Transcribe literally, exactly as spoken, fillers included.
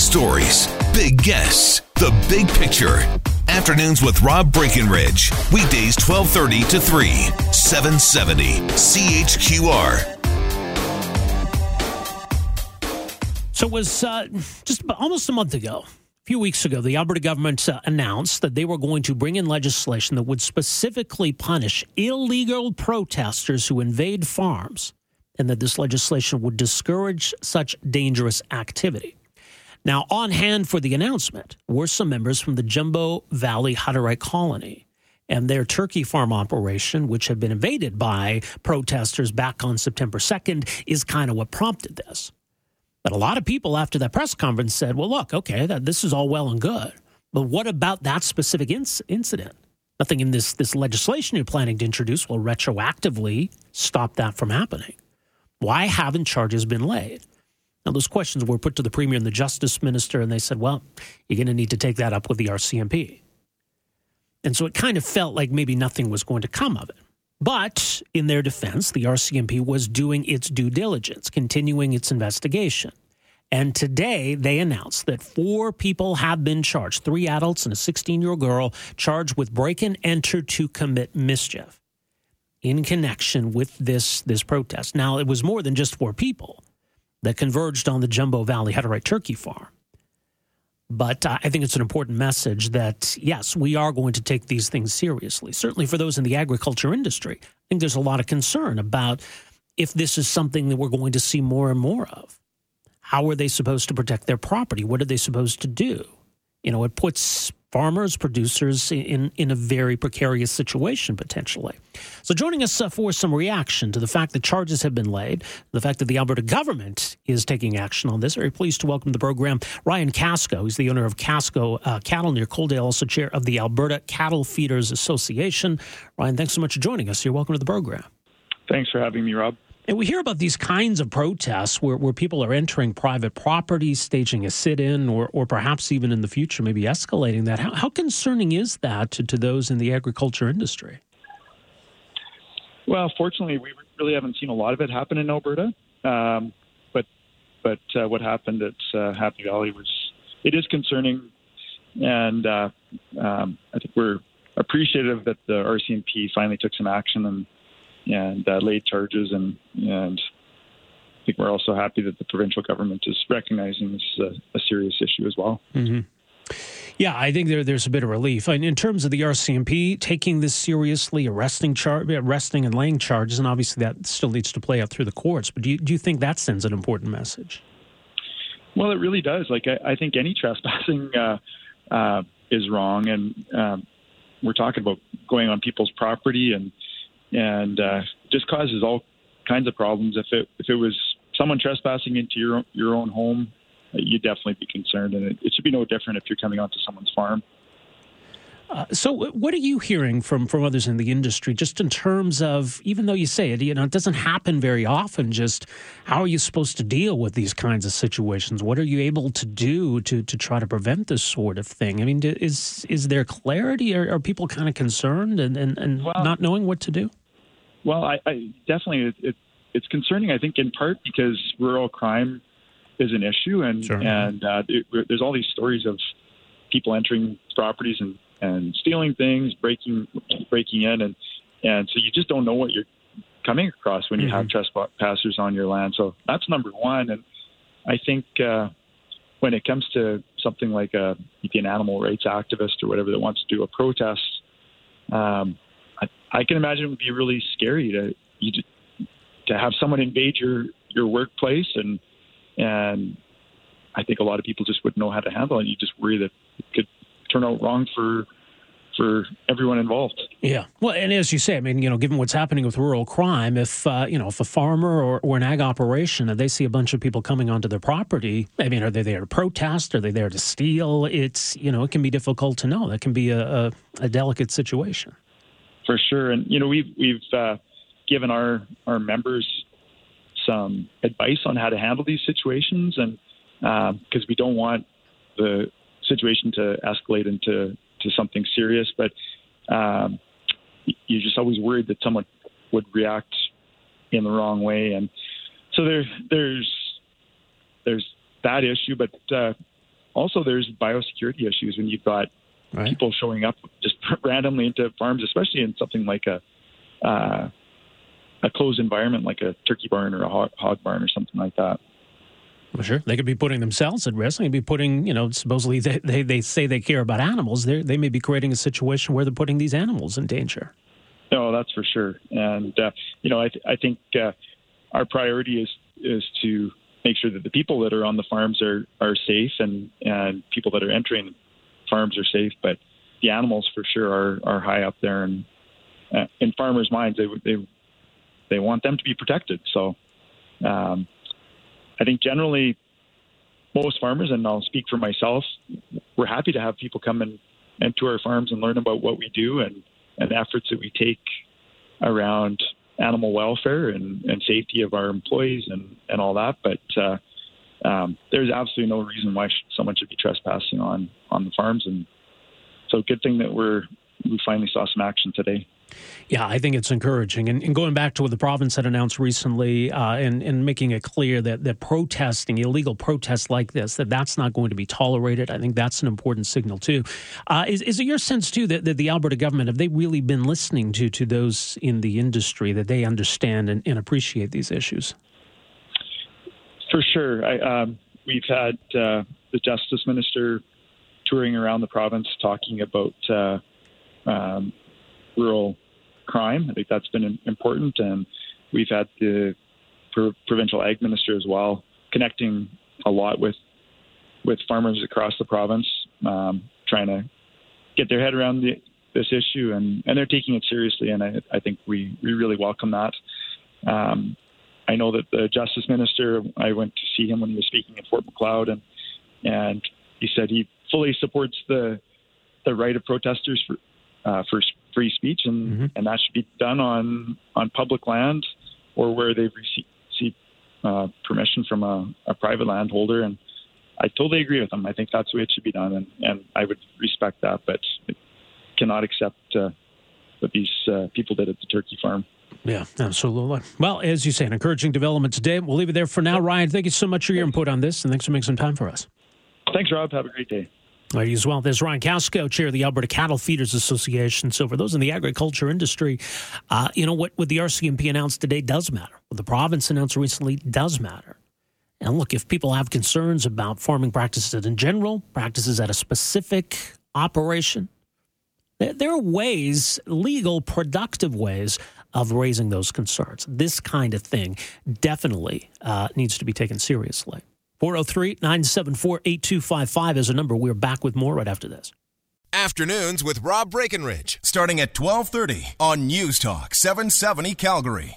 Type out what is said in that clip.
stories, big guests, the big picture. Afternoons with Rob Breakenridge. Weekdays twelve thirty to three, seven seventy C H Q R. So it was uh, just about almost a month ago, a few weeks ago, the Alberta government uh, announced that they were going to bring in legislation that would specifically punish illegal protesters who invade farms, and that this legislation would discourage such dangerous activity. Now, on hand for the announcement were some members from the Jumbo Valley Hutterite Colony and their turkey farm operation, which had been invaded by protesters back on September second, is kind of what prompted this. But a lot of people after that press conference said, well, look, okay, that, this is all well and good, but what about that specific inc- incident? Nothing in this, this legislation you're planning to introduce will retroactively stop that from happening. Why haven't charges been laid? Now, those questions were put to the Premier and the Justice Minister, and they said, well, you're going to need to take that up with the R C M P. And so it kind of felt like maybe nothing was going to come of it. But in their defense, the R C M P was doing its due diligence, continuing its investigation. And today they announced that four people have been charged, three adults and a sixteen-year-old girl, charged with break and enter to commit mischief in connection with this, this protest. Now, it was more than just four people that converged on the Jumbo Valley Hutterite Turkey Farm. But uh, I think it's an important message that, yes, we are going to take these things seriously. Certainly for those in the agriculture industry, I think there's a lot of concern about if this is something that we're going to see more and more of. How are they supposed to protect their property? What are they supposed to do? You know, it puts farmers, producers in, in a very precarious situation, potentially. So joining us uh, for some reaction to the fact that charges have been laid, the fact that the Alberta government is taking action on this, very pleased to welcome to the program Ryan Kasko. He's the owner of Kasko uh, Cattle near Coaldale, also chair of the Alberta Cattle Feeders Association. Ryan, thanks so much for joining us. You're welcome to the program. Thanks for having me, Rob. And we hear about these kinds of protests where, where people are entering private property, staging a sit-in, or or perhaps even in the future maybe escalating that. How, how concerning is that to, to those in the agriculture industry? Well, fortunately, we really haven't seen a lot of it happen in Alberta. Um, but but uh, what happened at uh, Happy Valley was, it is concerning. And uh, um, I think we're appreciative that the R C M P finally took some action and and uh, laid charges, and and I think we're also happy that the provincial government is recognizing this is a, a serious issue as well. Mm-hmm. Yeah, I think there there's a bit of relief. And in terms of the R C M P taking this seriously, arresting char- arresting and laying charges, and obviously that still needs to play out through the courts, but do you, do you think that sends an important message? Well, it really does. Like, I, I think any trespassing uh, uh, is wrong, and um, we're talking about going on people's property and And uh, just causes all kinds of problems. If it if it was someone trespassing into your own, your own home, you'd definitely be concerned, and it, it should be no different if you're coming onto someone's farm. Uh, so, what are you hearing from from others in the industry, just in terms of, even though you say it, you know, it doesn't happen very often. Just how are you supposed to deal with these kinds of situations? What are you able to do to to try to prevent this sort of thing? I mean, is is there clarity? Are, are people kind of concerned and and, and well, not knowing what to do? Well, I, I definitely it, it, it's concerning. I think in part because rural crime is an issue, and sure. and uh, it, there's all these stories of people entering properties and, and stealing things, breaking breaking in, and and so you just don't know what you're coming across when you mm-hmm. have trespassers on your land. So that's number one. And I think uh, when it comes to something like a maybe an animal rights activist or whatever that wants to do a protest. Um, I can imagine it would be really scary to you to, to have someone invade your, your workplace, and and I think a lot of people just wouldn't know how to handle it. You just worry that it could turn out wrong for for everyone involved. Yeah, well, and as you say, I mean, you know, given what's happening with rural crime, if uh, you know, if a farmer or, or an ag operation and they see a bunch of people coming onto their property, I mean, are they there to protest? Are they there to steal? It's you know, it can be difficult to know. That can be a a, a delicate situation. For sure. And, you know, we've we've uh, given our, our members some advice on how to handle these situations, and because um, we don't want the situation to escalate into to something serious. But um, you're just always worried that someone would react in the wrong way. And so there, there's there's that issue. But uh, Also, there's biosecurity issues when you've got right. people showing up just randomly into farms, especially in something like a uh, a closed environment, like a turkey barn or a hog, hog barn or something like that. Well, sure. They could be putting themselves at risk. They could be putting, you know, supposedly they, they, they say they care about animals. They they may be creating a situation where they're putting these animals in danger. No, that's for sure. And, uh, you know, I, th- I think uh, our priority is is to make sure that the people that are on the farms are, are safe and, and people that are entering farms are safe. But the animals, for sure, are, are high up there. And uh, in farmers' minds, they, they, they want them to be protected. So um, I think generally most farmers, and I'll speak for myself, we're happy to have people come and, and to our farms and learn about what we do and and efforts that we take around animal welfare and, and safety of our employees and, and all that. But uh, um, there's absolutely no reason why someone should be trespassing on, on the farms. And so good thing that we're we finally saw some action today. Yeah, I think it's encouraging. And, and going back to what the province had announced recently uh, and, and making it clear that, that protesting, illegal protests like this, that that's not going to be tolerated, I think that's an important signal too. Uh, is, is it your sense too that, that the Alberta government, have they really been listening to, to those in the industry, that they understand and, and appreciate these issues? For sure. I, um, we've had uh, the Justice Minister touring around the province talking about uh, um, rural crime. I think that's been important, and we've had the pro- provincial ag minister as well connecting a lot with with farmers across the province, um, trying to get their head around the, this issue, and, and they're taking it seriously, and I, I think we, we really welcome that. Um, I know that the Justice Minister, I went to see him when he was speaking at Fort McLeod, and and he said he fully supports the the right of protesters for Uh, for free speech, and, mm-hmm. and that should be done on, on public land or where they've received, received uh, permission from a, a private landholder. And I totally agree with them. I think that's the way it should be done, and, and I would respect that, but cannot accept uh, what these uh, people did at the turkey farm. Yeah, absolutely. Well, as you say, an encouraging development today. We'll leave it there for now. Ryan, thank you so much for your input on this, and thanks for making some time for us. Thanks, Rob. Have a great day. All right, as well, there's Ryan Kasko, chair of the Alberta Cattle Feeders Association. So for those in the agriculture industry, uh, you know, what, what the R C M P announced today does matter. What the province announced recently does matter. And look, if people have concerns about farming practices in general, practices at a specific operation, there, there are ways, legal, productive ways of raising those concerns. This kind of thing definitely uh, needs to be taken seriously. four oh three, nine seven four, eight two five five is a number. We're back with more right after this. Afternoons with Rob Breakenridge, starting at twelve thirty on News Talk seven seventy Calgary.